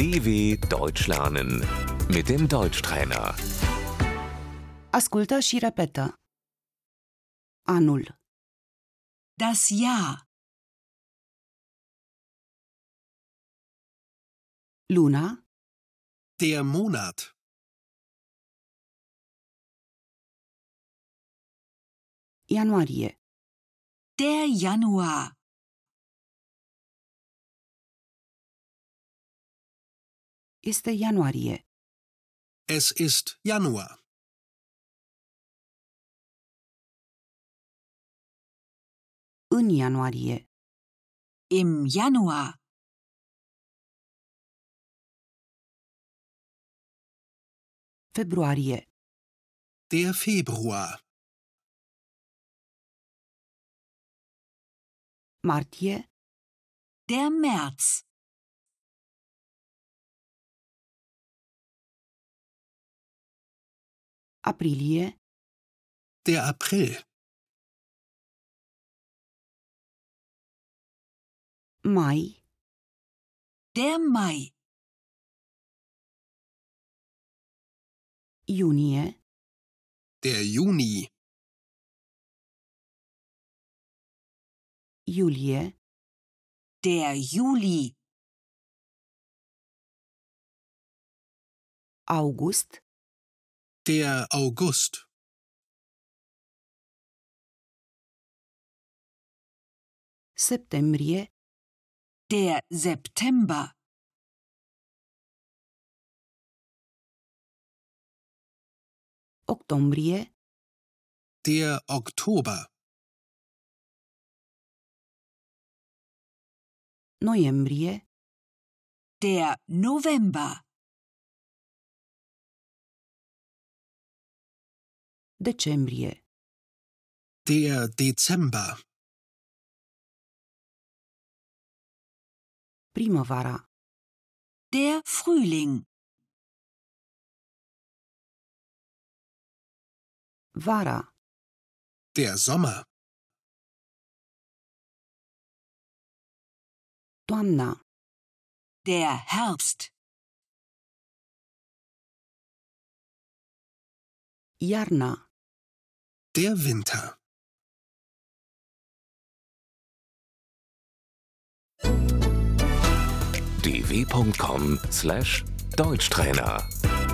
DW Deutsch lernen mit dem Deutschtrainer. Ascultă și repetă. Anul. Das Jahr. Luna. Der Monat. Ianuarie. Der Januar. Este ianuarie. Es ist Januar. În ianuarie. Im Januar. Februarie. Der Februar. Martie. Der März. Aprilie. Der April. Mai. Der Mai. Juni. Der Juni. Juli. Der Juli. August. Der August. September. Der September. Oktober. Der Oktober. November. Der November. Dezember. Der Dezember. Primăvara. Der Frühling. Vara. Der Sommer. Toamna. Der Herbst. Iarna. Der Winter. dw.com/Deutschtrainer